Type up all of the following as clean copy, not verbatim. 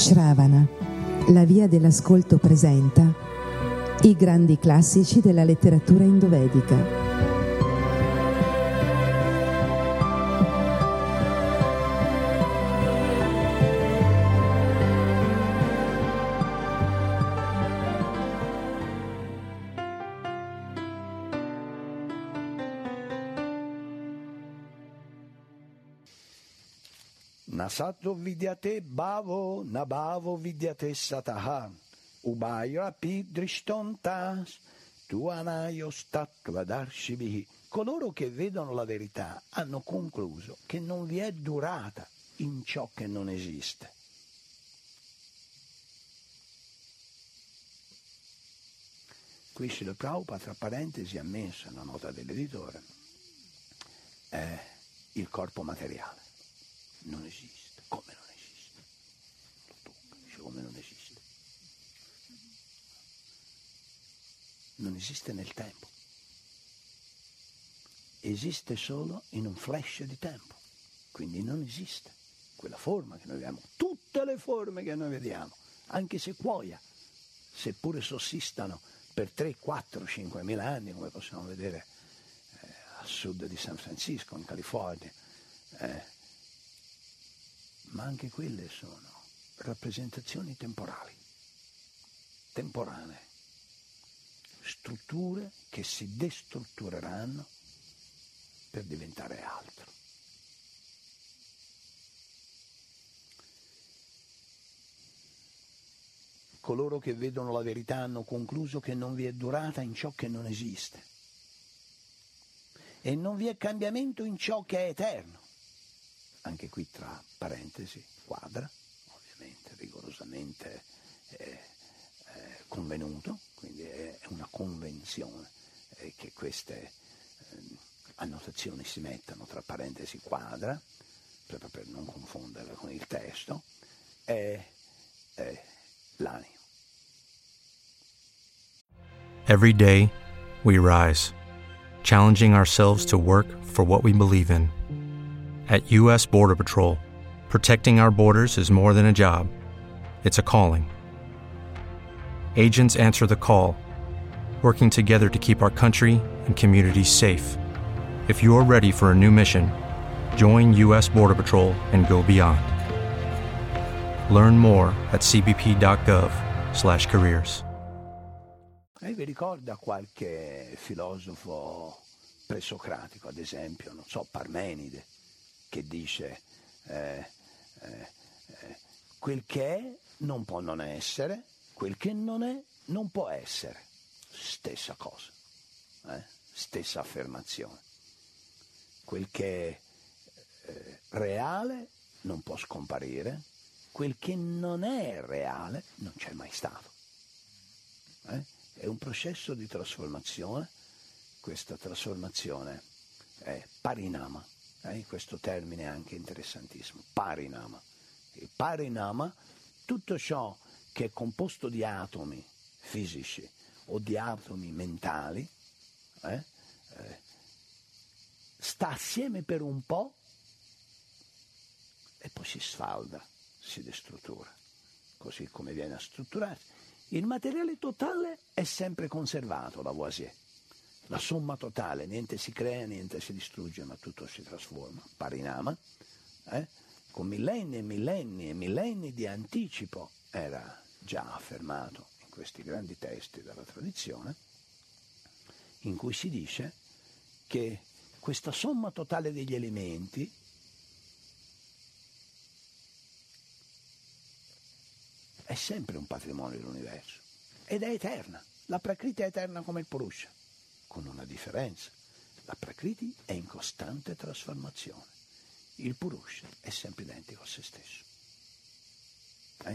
Shravana, la via dell'ascolto presenta i grandi classici della letteratura indovedica. Nasato vidyate bhavo, nabhavo vidyate satah, ubaira pi drishtontas, tuanayo statua darshibihi. Coloro che vedono la verità hanno concluso che non vi è durata in ciò che non esiste. Qui Srila Prabhupada, tra parentesi, ha messo una nota dell'editore, il corpo materiale. Non esiste. Come non esiste? Lo tocca, dice come non esiste. Non esiste nel tempo. Esiste solo in un flash di tempo. Quindi non esiste quella forma che noi vediamo. Tutte le forme che noi vediamo, anche se cuoia, seppure sussistano per 3, 4, 5 mila anni, come possiamo vedere a sud di San Francisco, in California, ma anche quelle sono rappresentazioni temporali, temporanee, strutture che si destruttureranno per diventare altro. Coloro che vedono la verità hanno concluso che non vi è durata in ciò che non esiste e non vi è cambiamento in ciò che è eterno. Anche qui, tra parentesi, quadra, ovviamente rigorosamente convenuto, quindi è una convenzione che queste annotazioni si mettano tra parentesi quadra, proprio per non confonderla con il testo, è l'anima. Every day we rise, challenging ourselves to work for what we believe in. At U.S. Border Patrol, protecting our borders is more than a job. It's a calling. Agents answer the call, working together to keep our country and communities safe. If you're ready for a new mission, join U.S. Border Patrol and go beyond. Learn more at cbp.gov/careers. Lei vi ricorda qualche filosofo presocratico, ad esempio, non so, Parmenide, che dice quel che è non può non essere, quel che non è non può essere. Stessa cosa, stessa affermazione. Quel che è reale non può scomparire, quel che non è reale non c'è mai stato. È un processo di trasformazione, questa trasformazione è parinama. Questo termine è anche interessantissimo, parinama. Il parinama, tutto ciò che è composto di atomi fisici o di atomi mentali, sta assieme per un po' e poi si sfalda, si destruttura, così come viene a strutturarsi. Il materiale totale è sempre conservato, Lavoisier. La somma totale, niente si crea, niente si distrugge, ma tutto si trasforma. Parinama, con millenni e millenni e millenni di anticipo, era già affermato in questi grandi testi della tradizione, in cui si dice che questa somma totale degli elementi è sempre un patrimonio dell'universo ed è eterna. La prakriti è eterna come il Purusha. con una differenza. La Prakriti è in costante trasformazione. Il Purusha è sempre identico a se stesso.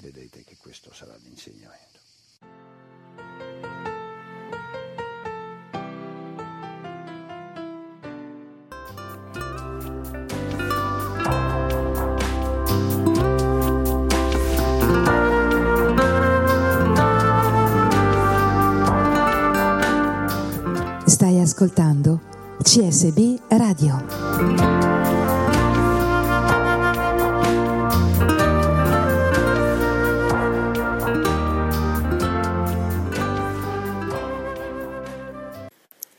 Vedete che questo sarà l'insegnamento. Stai ascoltando CSB Radio.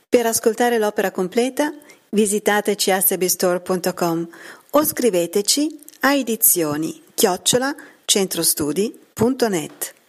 Per ascoltare l'opera completa visitate csbstore.com o scriveteci a edizioni@centrostudi.net.